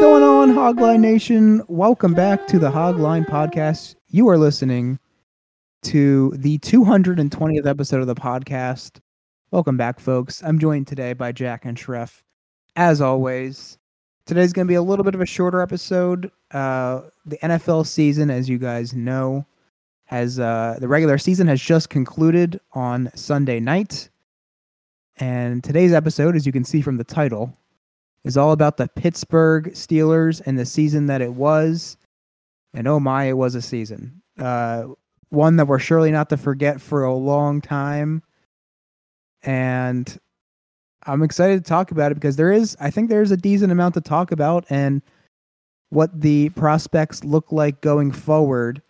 going on, Hogline Nation? Welcome back to the Hogline podcast. You are listening to the 220th episode of the podcast. Welcome back, folks. I'm joined today by Jack and Shref, as always. Today's going to be a little bit of a shorter episode. The NFL season, as you guys know, has the regular season has just concluded on Sunday night. And today's episode, as you can see from the title, is all about the Pittsburgh Steelers and the season that it was. And oh my, it was a season. One that we're surely not to forget for a long time. And I'm excited to talk about it because I think there's a decent amount to talk about and what the prospects look like going forward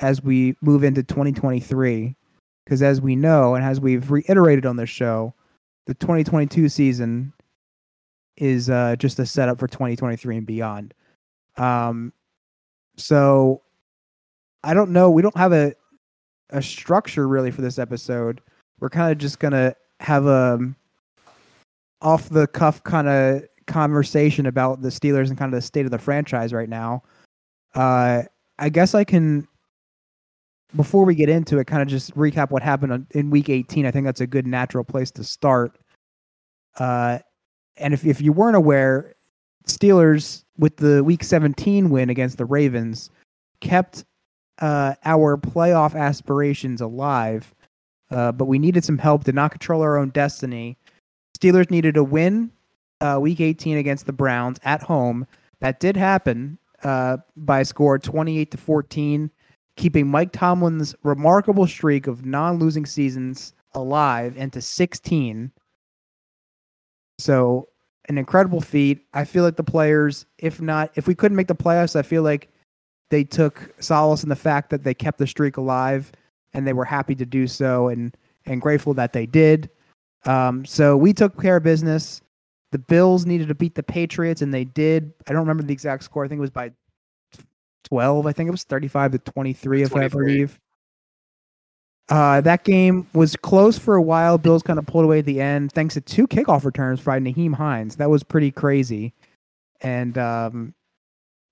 as we move into 2023. Because as we know, and as we've reiterated on this show, the 2022 season is just a setup for 2023 and beyond. So I don't know. We don't have a structure really for this episode. We're kind of just going to have a off-the-cuff kind of conversation about the Steelers and kind of the state of the franchise right now. I guess I can, before we get into it, kind of just recap what happened in Week 18. I think that's a good natural place to start. And if you weren't aware, Steelers, with the Week 17 win against the Ravens, kept our playoff aspirations alive. But we needed some help, did not control our own destiny. Steelers needed a win Week 18 against the Browns at home. That did happen by a score 28-14, keeping Mike Tomlin's remarkable streak of non-losing seasons alive and to 16. So an incredible feat. I feel like the players, if we couldn't make the playoffs, I feel like they took solace in the fact that they kept the streak alive. And they were happy to do so and grateful that they did. So we took care of business. The Bills needed to beat the Patriots, and they did. I don't remember the exact score. I think it was by 12. I think it was 35-23, if I believe. That game was close for a while. Bills kind of pulled away at the end thanks to two kickoff returns by Naheem Hines. That was pretty crazy. And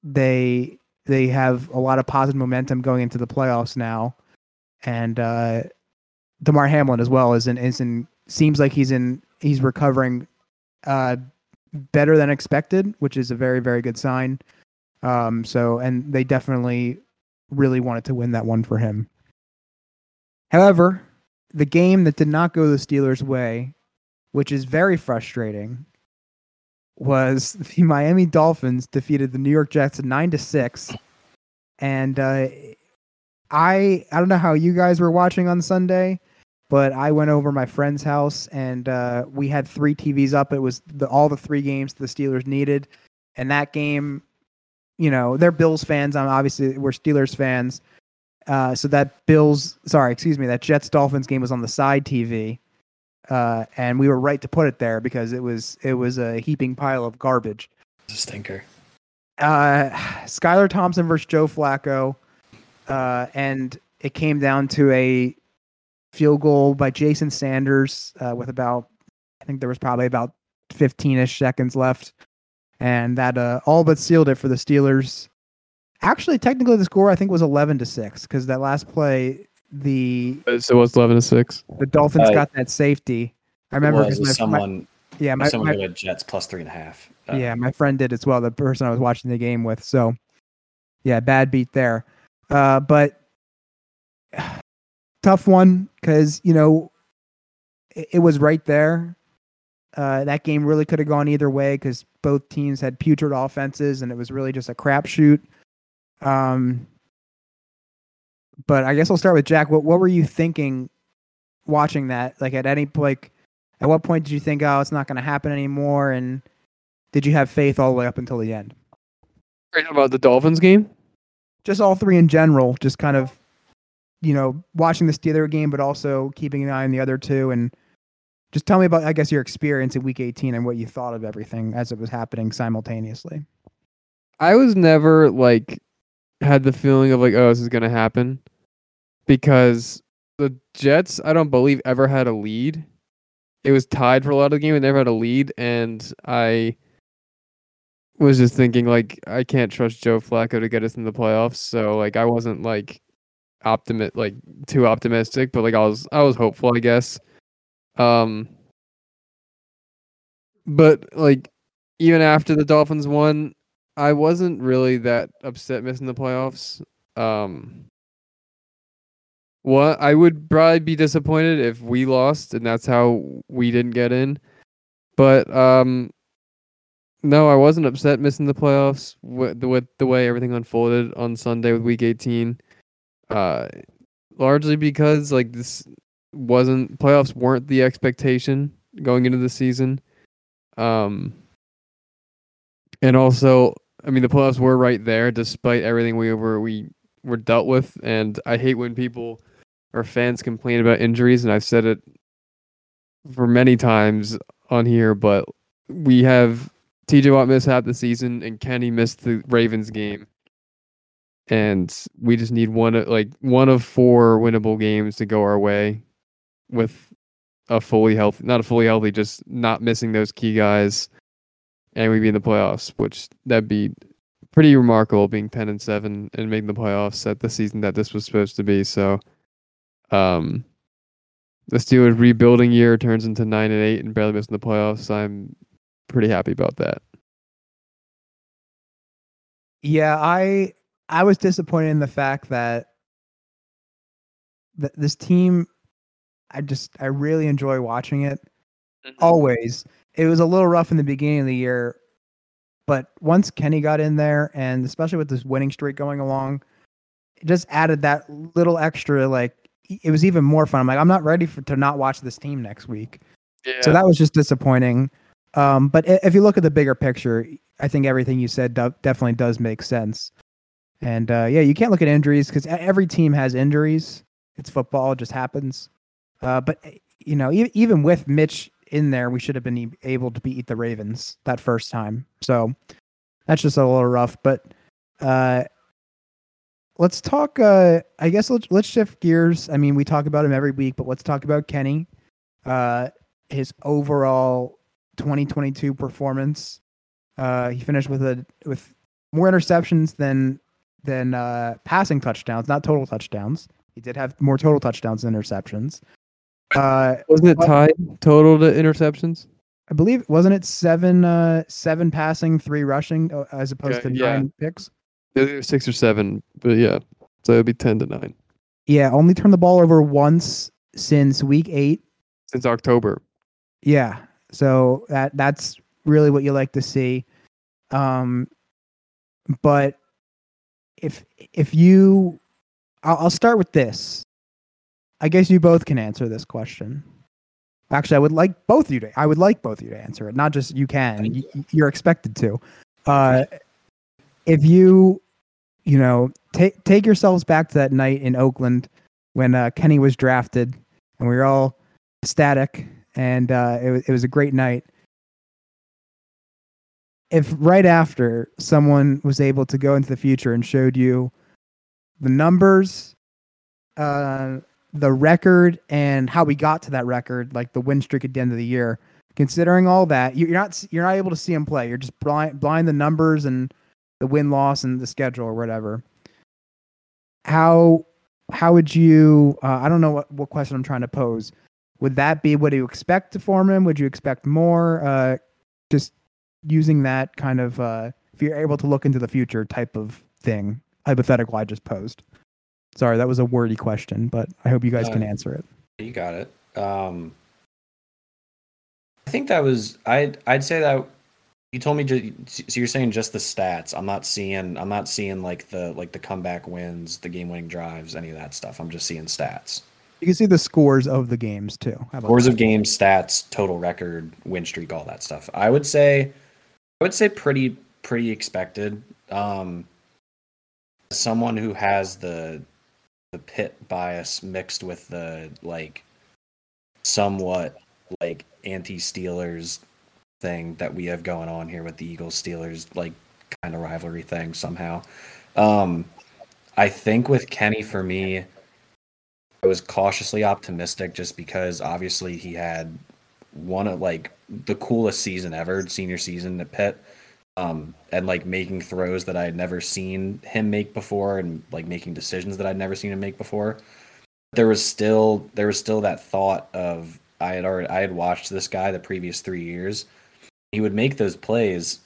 they have a lot of positive momentum going into the playoffs now. And Damar Hamlin as well seems like he's recovering better than expected, which is a very, very good sign. And they definitely really wanted to win that one for him. However, the game that did not go the Steelers' way, which is very frustrating, was the Miami Dolphins defeated the New York Jets 9-6, and I don't know how you guys were watching on Sunday, but I went over my friend's house and we had three TVs up. It was all the three games the Steelers needed. And that game, you know, they're Bills fans. Obviously, we're Steelers fans. So that Jets-Dolphins game was on the side TV. And we were right to put it there because it was a heaping pile of garbage. It's a stinker. Skylar Thompson versus Joe Flacco. And it came down to a field goal by Jason Sanders with probably about 15-ish seconds left. And that all but sealed it for the Steelers. Actually, technically, the score I think was 11-6 because that last play, so it was 11-6. The Dolphins got that safety. I remember someone who had Jets plus 3.5. Yeah, my friend did as well. The person I was watching the game with. So, yeah, bad beat there. But tough one because it was right there. That game really could have gone either way because both teams had putrid offenses and it was really just a crapshoot. But I guess I'll start with Jack. What were you thinking watching that? At what point did you think, oh, it's not going to happen anymore? And did you have faith all the way up until the end? About the Dolphins game? Just all three in general. Just kind of, watching the Steelers game, but also keeping an eye on the other two. And just tell me about, I guess, your experience in Week 18 and what you thought of everything as it was happening simultaneously. I was never, had the feeling of, oh, this is going to happen. Because the Jets, I don't believe, ever had a lead. It was tied for a lot of the game. It never had a lead. And I was just thinking, I can't trust Joe Flacco to get us in the playoffs. So, I wasn't, too optimistic. But, I was hopeful, I guess. But, even after the Dolphins won, I wasn't really that upset missing the playoffs. I would probably be disappointed if we lost, and that's how we didn't get in. But no, I wasn't upset missing the playoffs with the way everything unfolded on Sunday with Week 18. Largely because playoffs weren't the expectation going into the season. And also, I mean, the playoffs were right there despite everything we were dealt with. And I hate when people or fans complain about injuries, and I've said it for many times on here, but we have T.J. Watt miss half the season and Kenny missed the Ravens game. And we just need one of four winnable games to go our way with just not missing those key guys. And we'd be in the playoffs, which that'd be pretty remarkable, being 10-7 and making the playoffs at the season that this was supposed to be. So the Steelers rebuilding year turns into 9-8 and barely missing the playoffs. I'm pretty happy about that. Yeah, I was disappointed in the fact that this team, I really enjoy watching it. Mm-hmm. Always. It was a little rough in the beginning of the year, but once Kenny got in there, and especially with this winning streak going along, it just added that little extra, it was even more fun. I'm I'm not ready to not watch this team next week. Yeah. So that was just disappointing. But if you look at the bigger picture, I think everything you said definitely does make sense. And you can't look at injuries because every team has injuries. It's football, it just happens. But, even with Mitch in there, we should have been able to beat the Ravens that first time. So that's just a little rough, but let's talk, I guess let's shift gears. I mean, we talk about him every week, but let's talk about Kenny, his overall 2022 performance. He finished with more interceptions than passing touchdowns, not total touchdowns. He did have more total touchdowns than interceptions. Wasn't it tied total to interceptions? I believe, wasn't it seven passing, 3 rushing, as opposed to 9 picks? Yeah, it was 6 or 7, but yeah, so it'd be 10-9. Yeah, only turned the ball over once since Week 8. Since October. Yeah, so that's really what you like to see. But if you, I'll start with this. I guess you both can answer this question. Actually, I would like both of you to answer it. Not just you can. You're expected to. If you, take yourselves back to that night in Oakland when Kenny was drafted, and we were all ecstatic, and it was a great night. If right after someone was able to go into the future and showed you the numbers, the record and how we got to that record, the win streak at the end of the year, considering all that, you're not able to see him play. You're just blind the numbers and the win-loss and the schedule or whatever, how would you, I don't know what question I'm trying to pose. Would that be, what do you expect to form him? Would you expect more? Just using that kind of, if you're able to look into the future type of thing, hypothetical I just posed. Sorry, that was a wordy question, but I hope you guys can answer it. You got it. I think that was, I'd say that you told me, so you're saying just the stats. I'm not seeing like the comeback wins, the game winning drives, any of that stuff. I'm just seeing stats. You can see the scores of the games too. Scores of games, stats, total record, win streak, all that stuff. I would say pretty expected. Someone who has the Pitt bias mixed with the somewhat anti-Steelers thing that we have going on here with the Eagles-Steelers kind of rivalry thing somehow. I think with Kenny, for me, I was cautiously optimistic just because obviously he had one of the coolest season ever, senior season at Pitt, and making throws that I had never seen him make before and making decisions that I'd never seen him make before. There was still that thought of I had watched this guy the previous 3 years. He would make those plays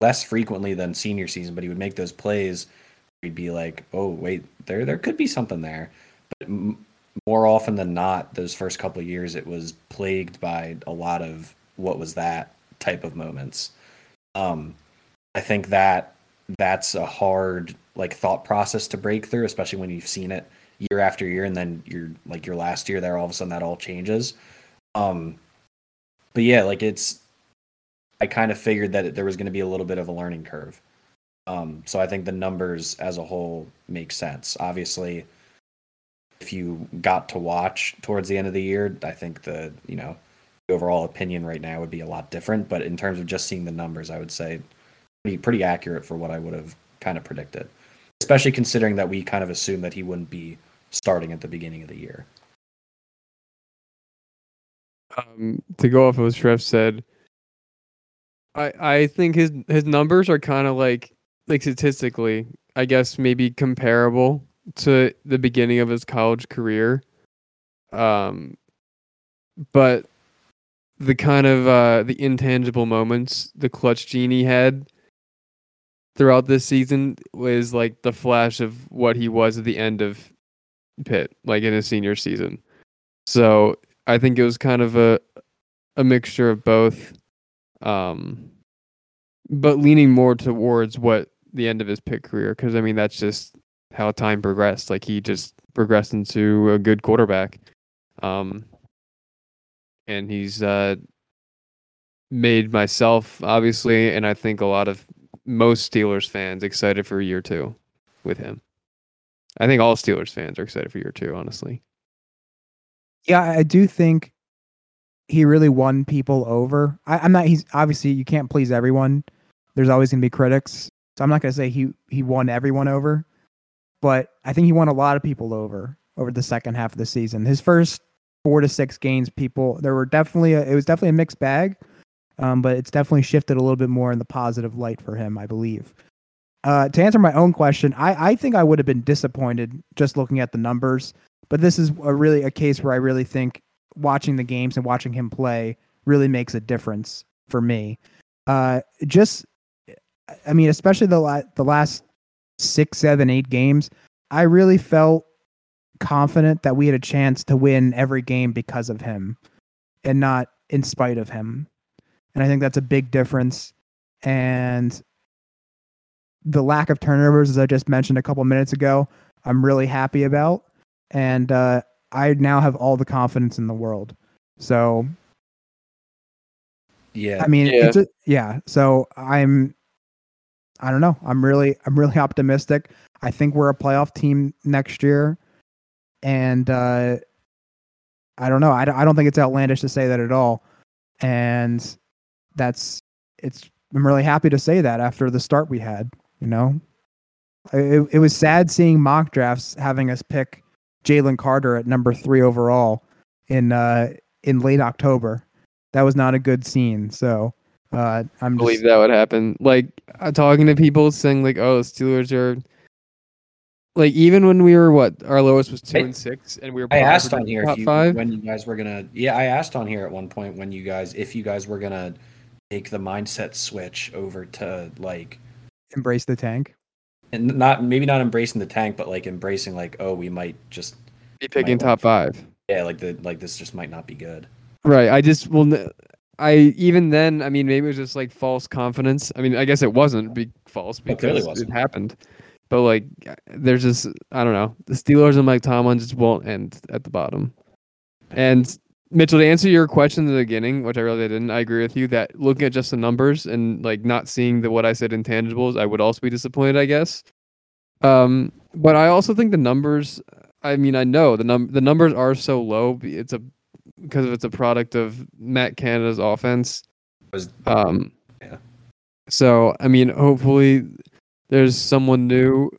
less frequently than senior season, but he would make those plays. He'd be like, "Oh, wait, there could be something there." But more often than not, those first couple of years, it was plagued by a lot of "what was that" type of moments. I think that's a hard thought process to break through, especially when you've seen it year after year, and then you're your last year there, all of a sudden that all changes. But yeah, I kind of figured that there was going to be a little bit of a learning curve. So I think the numbers as a whole make sense. Obviously, if you got to watch towards the end of the year, I think the overall opinion right now would be a lot different. But in terms of just seeing the numbers, I would say pretty accurate for what I would have kind of predicted, especially considering that we kind of assumed that he wouldn't be starting at the beginning of the year. To go off of what Shref said, I think his numbers are kind of statistically, I guess, maybe comparable to the beginning of his college career. But the kind of the intangible moments the clutch genie had throughout this season was the flash of what he was at the end of Pitt, in his senior season. So I think it was kind of a mixture of both, but leaning more towards the end of his Pitt career, because that's just how time progressed. He just progressed into a good quarterback, and he's made myself, obviously, and I think a lot of most Steelers fans excited for year two with him. I think all Steelers fans are excited for year two, honestly. Yeah, I do think he really won people over. He's obviously, you can't please everyone. There's always going to be critics. So I'm not going to say he won everyone over, but I think he won a lot of people over the second half of the season. His first 4 to 6 games, it was definitely a mixed bag, but it's definitely shifted a little bit more in the positive light for him, I believe. To answer my own question, I think I would have been disappointed just looking at the numbers, but this is really a case where I really think watching the games and watching him play really makes a difference for me. Especially the last 6, 7, 8 games, I really felt confident that we had a chance to win every game because of him and not in spite of him. And I think that's a big difference. And the lack of turnovers, as I just mentioned a couple minutes ago, I'm really happy about. And I now have all the confidence in the world. So, yeah. So I don't know. I'm really optimistic. I think we're a playoff team next year. And I don't know. I don't think it's outlandish to say that at all. And I'm really happy to say that after the start we had, It was sad seeing mock drafts having us pick Jalen Carter at number 3 overall in late October. That was not a good scene. So I believe that would happen. Like, talking to people saying, like, oh, the Steelers are... Like, even when we were, our lowest was 2-6, and we were... I asked on here at one point if you guys were going to take the mindset switch over to, like... Embrace the tank? And not embracing the tank, but, like, embracing, like, oh, we might just... Be picking top five. Yeah, like this just might not be good. Right, maybe it was just, like, false confidence. I mean, I guess it wasn't false because it happened. But, like, there's just, I don't know. The Steelers and Mike Tomlin just won't end at the bottom. And, Mitchell, to answer your question at the beginning, which I really didn't, I agree with you that looking at just the numbers and, like, not seeing what I said intangibles, I would also be disappointed, I guess. But I also think the numbers, I mean, I know the numbers are so low. It's a product of Matt Canada's offense. Yeah. So, I mean, hopefully... There's someone new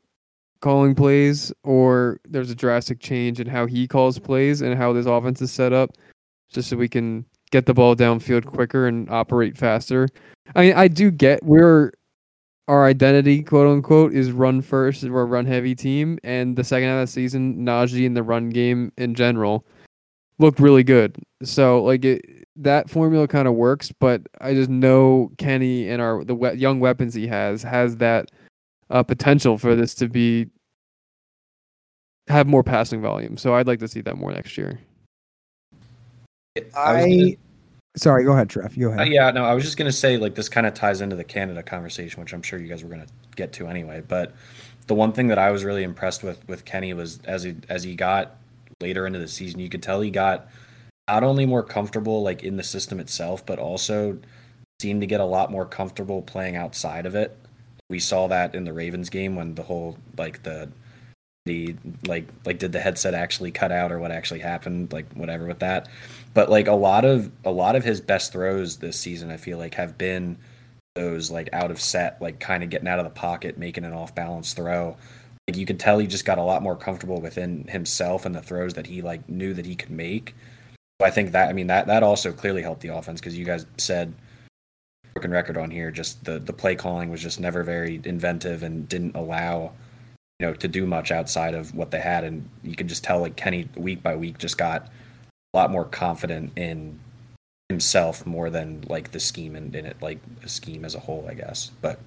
calling plays, or there's a drastic change in how he calls plays and how this offense is set up, just so we can get the ball downfield quicker and operate faster. I mean, I do get where our identity, quote unquote, is run first. We're a run heavy team, and the second half of the season, Najee and the run game in general looked really good. So, like, that formula kind of works, but I just know Kenny and the young weapons he has that. Potential for this to have more passing volume, so I'd like to see that more next year. Sorry, go ahead, Trev. Go ahead. I was just gonna say, like, this kind of ties into the Canada conversation, which I'm sure you guys were gonna get to anyway. But the one thing that I was really impressed with Kenny was as he got later into the season, you could tell he got not only more comfortable, like, in the system itself, but also seemed to get a lot more comfortable playing outside of it. We saw that in the Ravens game when the whole, like, did the headset actually cut out or what actually happened, like, whatever with that. But, like, a lot of his best throws this season, I feel like, have been those, like, out of set, like, kind of getting out of the pocket, making an off balance throw. Like, you could tell he just got a lot more comfortable within himself and the throws that he, like, knew that he could make. So I think that also clearly helped the offense, because you guys said broken record on here, just the play calling was just never very inventive and didn't allow, you know, to do much outside of what they had. And you could just tell, like, Kenny week by week just got a lot more confident in himself more than, like, the scheme and in it, like, a scheme as a whole, I guess. But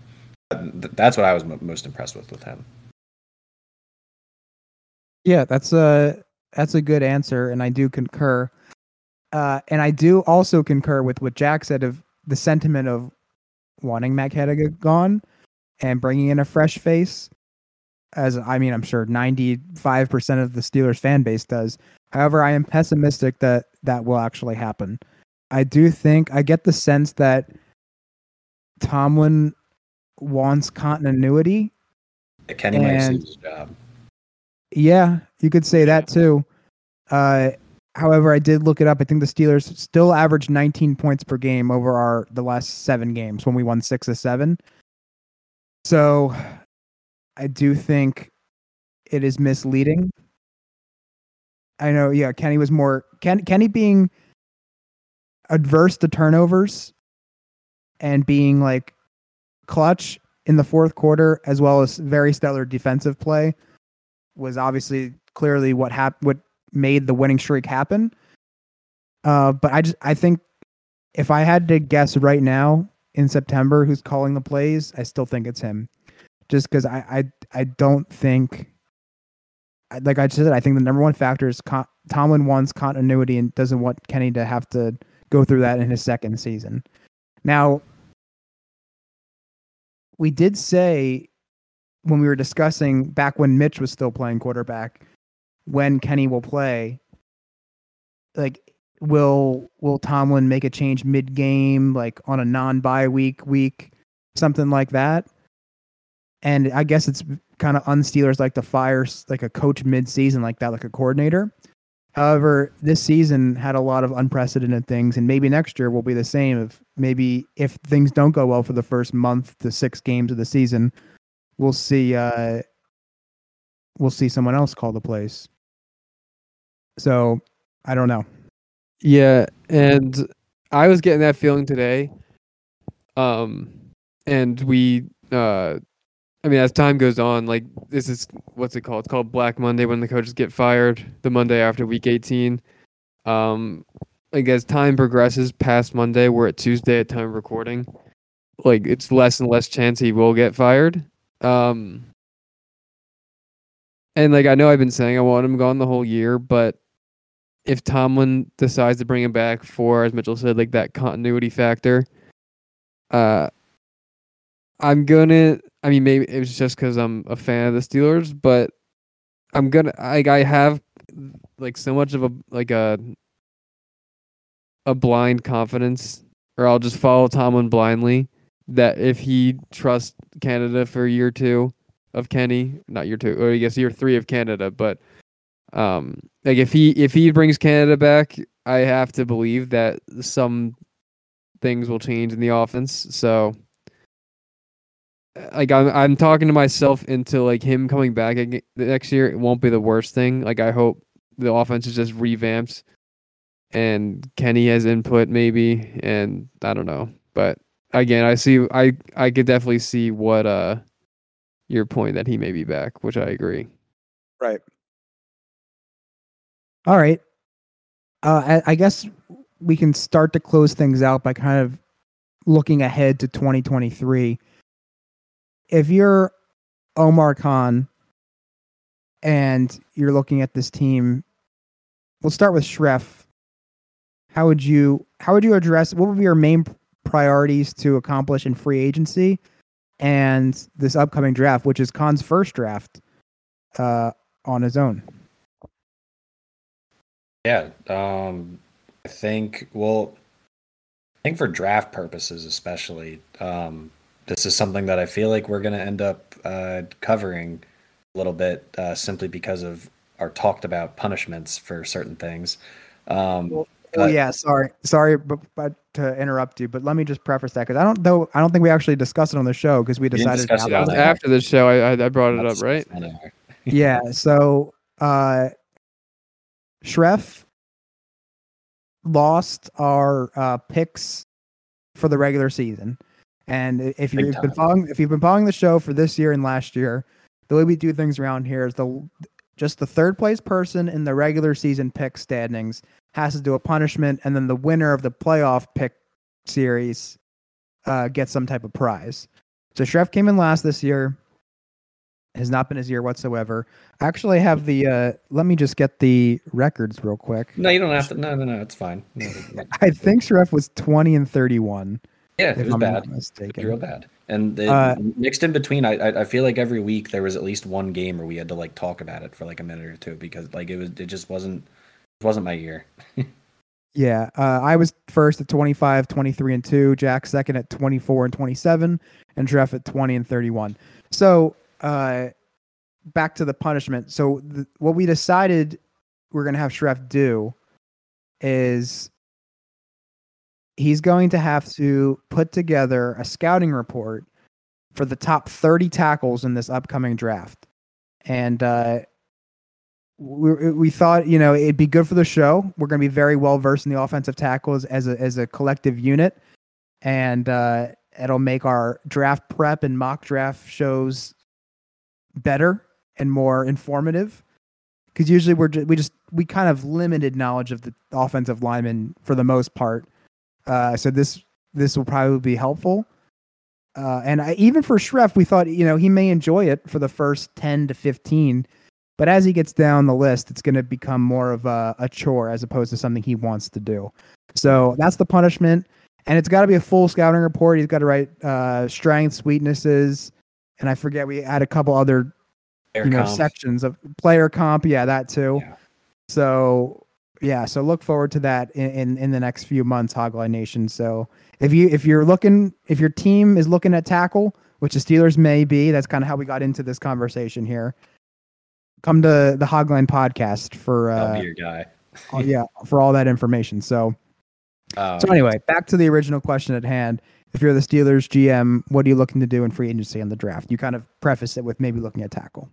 that's what I was most impressed with him. Yeah, that's a good answer, and I do concur. And I do also concur with what Jack said of the sentiment of wanting Matt Canada gone and bringing in a fresh face, as I mean, I'm sure 95% of the Steelers fan base does. However, I am pessimistic that will actually happen. I do think I get the sense that Tomlin wants continuity. Kenny might lose his job. Yeah, you could say that too. However, I did look it up. I think the Steelers still averaged 19 points per game over the last 7 games when we won 6 of 7. So I do think it is misleading. I know, yeah, Kenny was more... Kenny being adverse to turnovers and being, like, clutch in the fourth quarter, as well as very stellar defensive play, was obviously clearly what happened... made the winning streak happen. But I think if I had to guess right now in September who's calling the plays, I still think it's him. Just because I don't think, like I said, I think the number one factor is Tomlin wants continuity and doesn't want Kenny to have to go through that in his second season. Now, we did say when we were discussing back when Mitch was still playing quarterback, when Kenny will play, like, will Tomlin make a change mid-game, like, on a non-bye week, something like that? And I guess it's kind of un-Steelers, like, to fire, like, a coach mid-season like that, like a coordinator. However, this season had a lot of unprecedented things, and maybe next year will be the same. If things don't go well for the first month to 6 games of the season, we'll see someone else call the plays. So, I don't know. Yeah, and I was getting that feeling today And we, I mean, as time goes on, like, this is, what's it called? It's called Black Monday when the coaches get fired, the Monday after week 18. Like, as time progresses past Monday, we're at Tuesday at time of recording. Like, it's less and less chance he will get fired. And, like, I know I've been saying I want him gone the whole year, but if Tomlin decides to bring him back for, as Mitchell said, like, that continuity factor, maybe it was just because I'm a fan of the Steelers, but I have, like, so much of a blind confidence, or I'll just follow Tomlin blindly, that if he trusts Canada for year two of Kenny, not year two, or I guess year three of Canada, but like, if he brings Canada back, I have to believe that some things will change in the offense. So, like, I'm talking to myself into, like, him coming back again next year, it won't be the worst thing. Like, I hope the offense is just revamped and Kenny has input maybe, and I don't know. But again, I could definitely see what your point that he may be back, which I agree. Right. All right. I guess we can start to close things out by kind of looking ahead to 2023. If you're Omar Khan and you're looking at this team, we'll start with Schreff. How would you address, what would be your main priorities to accomplish in free agency and this upcoming draft, which is Khan's first draft on his own? Yeah, I think for draft purposes especially, this is something that I feel like we're going to end up covering a little bit simply because of our talked about punishments for certain things. Sorry, but to interrupt you, but let me just preface that because I don't think we actually discussed it on the show because we decided after the show. I brought it up, right? Yeah. So Schreff lost our picks for the regular season, and if you've been following the show for this year and last year, the way we do things around here is the third place person in the regular season pick standings has to do a punishment, and then the winner of the playoff pick series gets some type of prize. So Schreff came in last this year. Has not been his year whatsoever. I actually have the... let me just get the records real quick. No, you don't have to. No, it's fine. No. I think Schreff was 20-31. Yeah, it was bad. It was real bad. And mixed in between, I feel like every week there was at least one game where we had to, like, talk about it for, like, a minute or two because, like, it just wasn't my year. Yeah. I was first at 25, 23 and 2, Jack second at 24 and 27, and Jeff at 20 and 31. So back to the punishment. So what we decided we're going to have Schreff do is he's going to have to put together a scouting report for the top 30 tackles in this upcoming draft. And, we thought, you know, it'd be good for the show. We're going to be very well versed in the offensive tackles as a collective unit, and it'll make our draft prep and mock draft shows better and more informative. Because usually we kind of limited knowledge of the offensive linemen for the most part. So this will probably be helpful. Even for Schreff, we thought, you know, he may enjoy it for the first 10 to 15. But as he gets down the list, it's going to become more of a chore as opposed to something he wants to do. So that's the punishment. And it's got to be a full scouting report. He's got to write strengths, weaknesses. And I forget, we had a couple other sections of player comp. Yeah, that too. Yeah. So look forward to that in the next few months, Hogline Nation. So if your team is looking at tackle, which the Steelers may be, that's kind of how we got into this conversation here. Come to the Hogline podcast for I'll be your guy. For all that information. So anyway, back to the original question at hand. If you're the Steelers GM, what are you looking to do in free agency and the draft? You kind of preface it with maybe looking at tackle.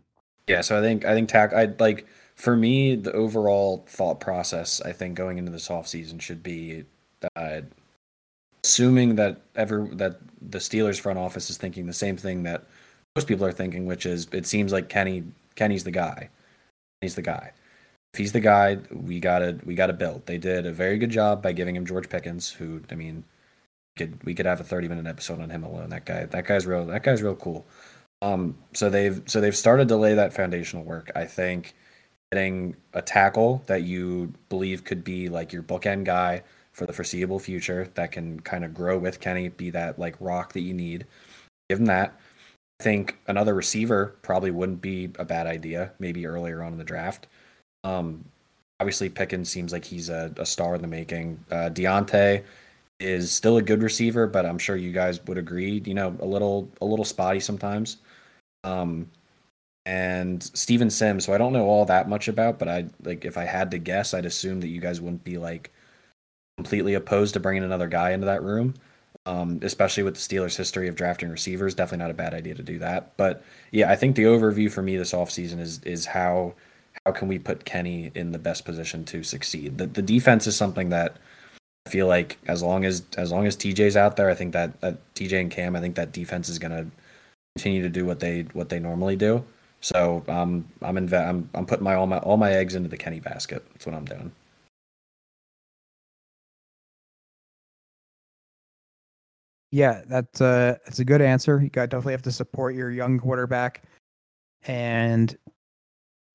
Yeah, so I think tackle. I'd like, for me, the overall thought process I think going into this offseason should be assuming that that the Steelers front office is thinking the same thing that most people are thinking, which is it seems like Kenny's the guy. He's the guy. If he's the guy, we gotta build. They did a very good job by giving him George Pickens, who, I mean, we could have a 30-minute episode on him alone. That guy's real cool. So they've started to lay that foundational work. I think getting a tackle that you believe could be like your bookend guy for the foreseeable future that can kind of grow with Kenny, be that like rock that you need. Give him that. I think another receiver probably wouldn't be a bad idea, maybe earlier on in the draft. Obviously Pickens seems like he's a star in the making. Deontay is still a good receiver, but I'm sure you guys would agree, you know, a little spotty sometimes. And Steven Sims, so I don't know all that much about, but I like if I had to guess, I'd assume that you guys wouldn't be like completely opposed to bringing another guy into that room, especially with the Steelers' history of drafting receivers. Definitely not a bad idea to do that. But yeah, I think the overview for me this offseason is how can we put Kenny in the best position to succeed. The defense is something that I feel like as long as TJ's out there, I think that TJ and Cam, I think that defense is going to continue to do what they normally do. So I'm putting all my eggs into the Kenny basket. That's what I'm doing. Yeah, that's a good answer. You got definitely have to support your young quarterback, and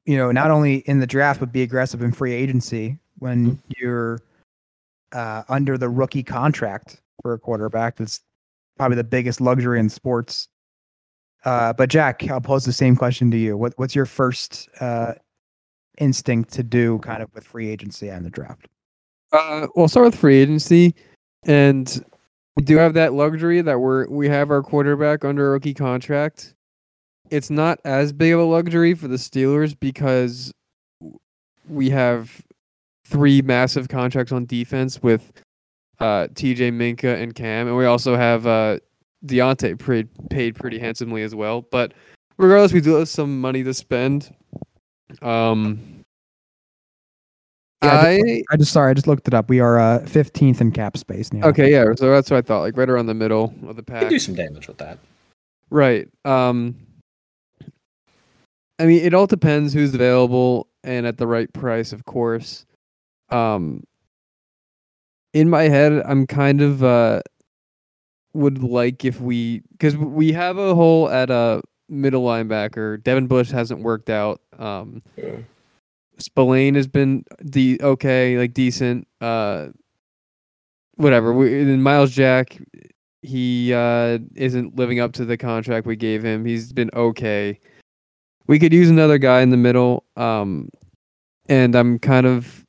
you know, not only in the draft but be aggressive in free agency when you're under the rookie contract for a quarterback. That's probably the biggest luxury in sports. But Jack, I'll pose the same question to you. What's your first instinct to do kind of with free agency and the draft? We'll start with free agency, and we do have that luxury that we have our quarterback under a rookie contract. It's not as big of a luxury for the Steelers because we have three massive contracts on defense with T.J., Minka, and Cam, and we also have Deontay paid pretty handsomely as well. But regardless, we do have some money to spend. I just looked it up. We are 15th in cap space now. Okay, yeah, so that's what I thought, like right around the middle of the pack. You can do some damage with that, right? I mean, it all depends who's available and at the right price, of course. In my head, I'm kind of would like if because we have a hole at a middle linebacker. Devin Bush hasn't worked out. Yeah. Spillane has been decent. Whatever. And Miles Jack, he isn't living up to the contract we gave him. He's been okay. We could use another guy in the middle. And I'm kind of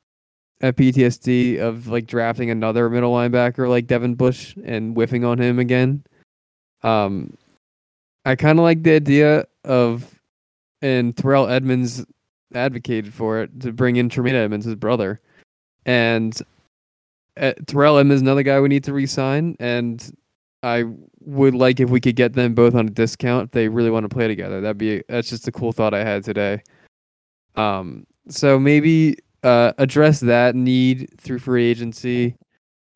at PTSD of like drafting another middle linebacker like Devin Bush and whiffing on him again. I kind of like the idea of, and Terrell Edmonds advocated for it, to bring in Tremaine Edmonds, his brother, and Terrell Edmonds, another guy we need to re-sign. And I would like if we could get them both on a discount if they really want to play together. That's just a cool thought I had today. So maybe address that need through free agency,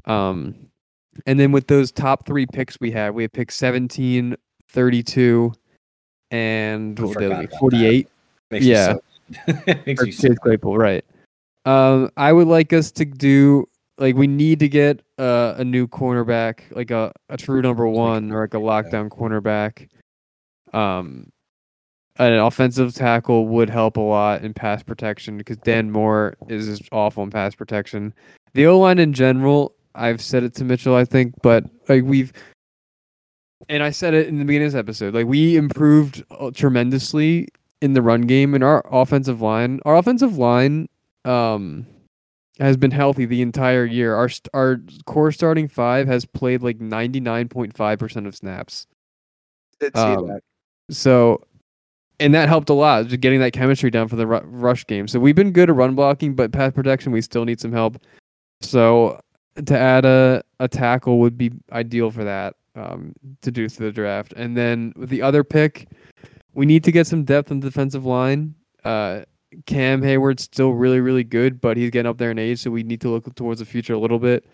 and then with those top three picks we have picks 17, 32, and 48. Yeah. Chase Claypool, right. I would like us to do we need to get a new cornerback, like a true number one or like a lockdown cornerback. An offensive tackle would help a lot in pass protection because Dan Moore is just awful in pass protection. The O-line in general, I've said it to Mitchell, I think, but and I said it in the beginning of this episode, we improved tremendously in the run game, and our offensive line has been healthy the entire year. Our core starting five has played 99.5% of snaps. Did see that. So, and that helped a lot, just getting that chemistry down for the rush game. So we've been good at run blocking, but pass protection, we still need some help. So to add a tackle would be ideal for that, to do through the draft. And then with the other pick, we need to get some depth on the defensive line. Cam Hayward's still really, really good, but he's getting up there in age, so we need to look towards the future a little bit.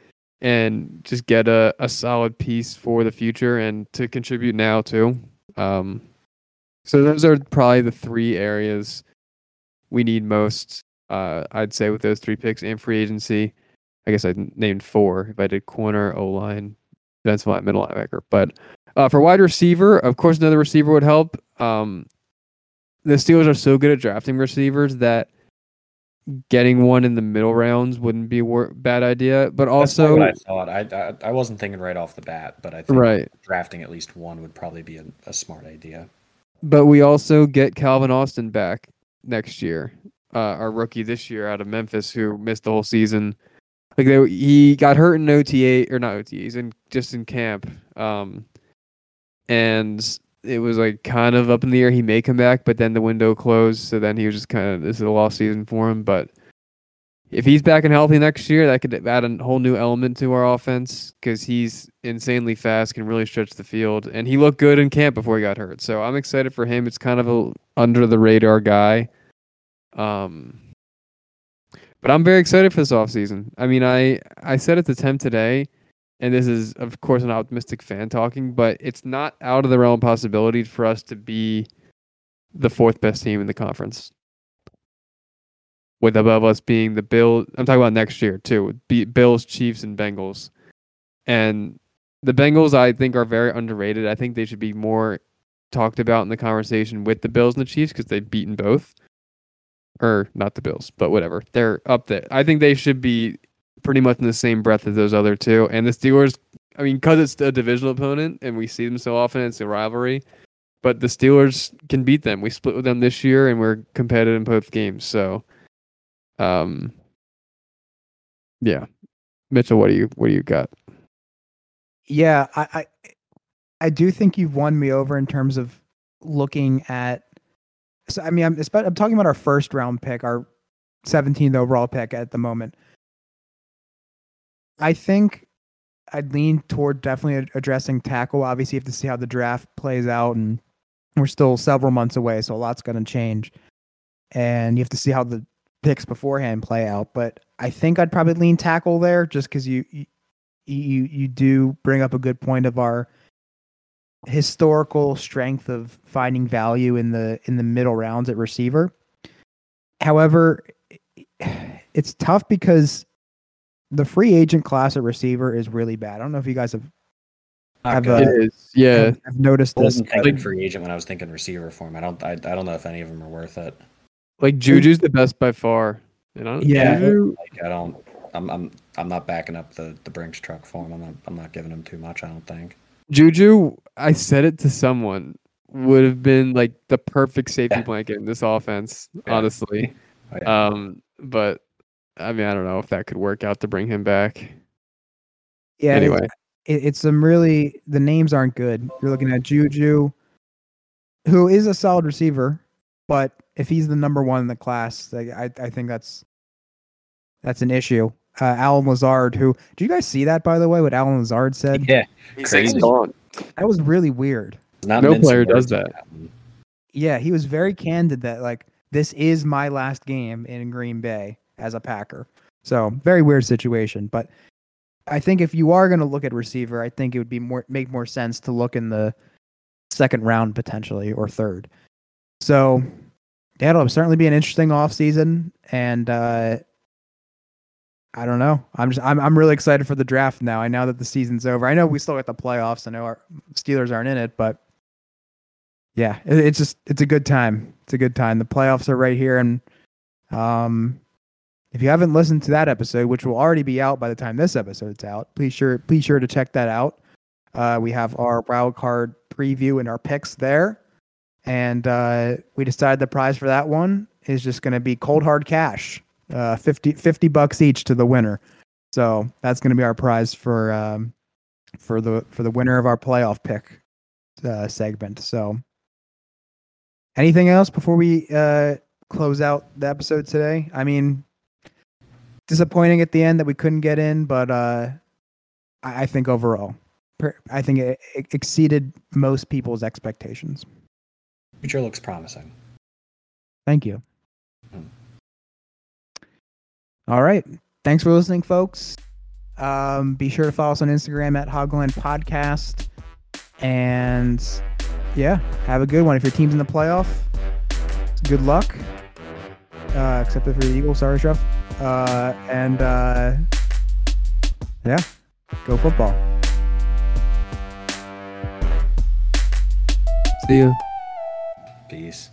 and just get a solid piece for the future and to contribute now too. So those are probably the three areas we need most. I'd say with those three picks and free agency. I guess I named four if I did corner, O-line, defensive line, middle linebacker. But for wide receiver, of course, another receiver would help. The Steelers are so good at drafting receivers that getting one in the middle rounds wouldn't be a bad idea. But also, that's not what I thought. I wasn't thinking right off the bat, but I think drafting at least one would probably be a smart idea. But we also get Calvin Austin back next year, our rookie this year out of Memphis, who missed the whole season. Like he got hurt in OTA, or not OTAs, and just in camp. And it was like kind of up in the air. He may come back, but then the window closed. So then he was just kind of, this is a lost season for him. But if he's back and healthy next year, that could add a whole new element to our offense because he's insanely fast, can really stretch the field. And he looked good in camp before he got hurt. So I'm excited for him. It's kind of a under the radar guy. But I'm very excited for this offseason. I mean, I said it to Tim today, and this is, of course, an optimistic fan talking, but it's not out of the realm of possibility for us to be the fourth best team in the conference. With above us being the Bills. I'm talking about next year, too. Bills, Chiefs, and Bengals. And the Bengals, I think, are very underrated. I think they should be more talked about in the conversation with the Bills and the Chiefs because they've beaten both. Or not the Bills, but whatever. They're up there. I think they should be pretty much in the same breath as those other two. And the Steelers, I mean, because it's a divisional opponent and we see them so often, it's a rivalry. But the Steelers can beat them. We split with them this year and we're competitive in both games. So, yeah. Mitchell, what do you got? Yeah, I do think you've won me over in terms of looking at. So, I mean, I'm talking about our first round pick, our 17th overall pick at the moment. I think I'd lean toward definitely addressing tackle. Obviously, you have to see how the draft plays out, and we're still several months away, so a lot's going to change. And you have to see how the picks beforehand play out. But I think I'd probably lean tackle there, just because you do bring up a good point of our historical strength of finding value in the middle rounds at receiver. However, it's tough because the free agent class at receiver is really bad. I don't know if you guys have noticed this. I wasn't thinking free agent when I was thinking receiver for him. I don't know if any of them are worth it. Like Juju's the best by far. I'm not backing up the Brinks truck for him. I'm not giving him too much, I don't think. Juju, I said it to someone, would have been like the perfect safety blanket in this offense, honestly. Oh, yeah. But I mean, I don't know if that could work out to bring him back. Yeah. Anyway, it's some really the names aren't good. You're looking at Juju, who is a solid receiver, but if he's the number one in the class, I think that's an issue. Alan Lazard, who do you guys see that, by the way, what Alan Lazard said? Yeah, crazy. That was really weird. No player does that. Yeah, he was very candid that like this is my last game in Green Bay as a Packer. So very weird situation. But I think if you are going to look at receiver, I think it would be make more sense to look in the second round potentially or third. So that'll certainly be an interesting offseason, and I don't know. I'm really excited for the draft now. I know that the season's over. I know we still got the playoffs. I know our Steelers aren't in it, but yeah, it's a good time. It's a good time. The playoffs are right here, and if you haven't listened to that episode, which will already be out by the time this episode's out, please sure to check that out. We have our wild card preview and our picks there, and we decided the prize for that one is just going to be cold hard cash. $50 each to the winner. So that's going to be our prize for the winner of our playoff pick segment. So anything else before we close out the episode today? I mean, disappointing at the end that we couldn't get in, but I think overall, I think it exceeded most people's expectations. Future looks promising. Thank you. All right. Thanks for listening, folks. Be sure to follow us on Instagram at Hogline Podcast. And yeah, have a good one. If your team's in the playoff, good luck. Except if you're the Eagles, sorry, Shruff. And yeah, go football. See ya. Peace.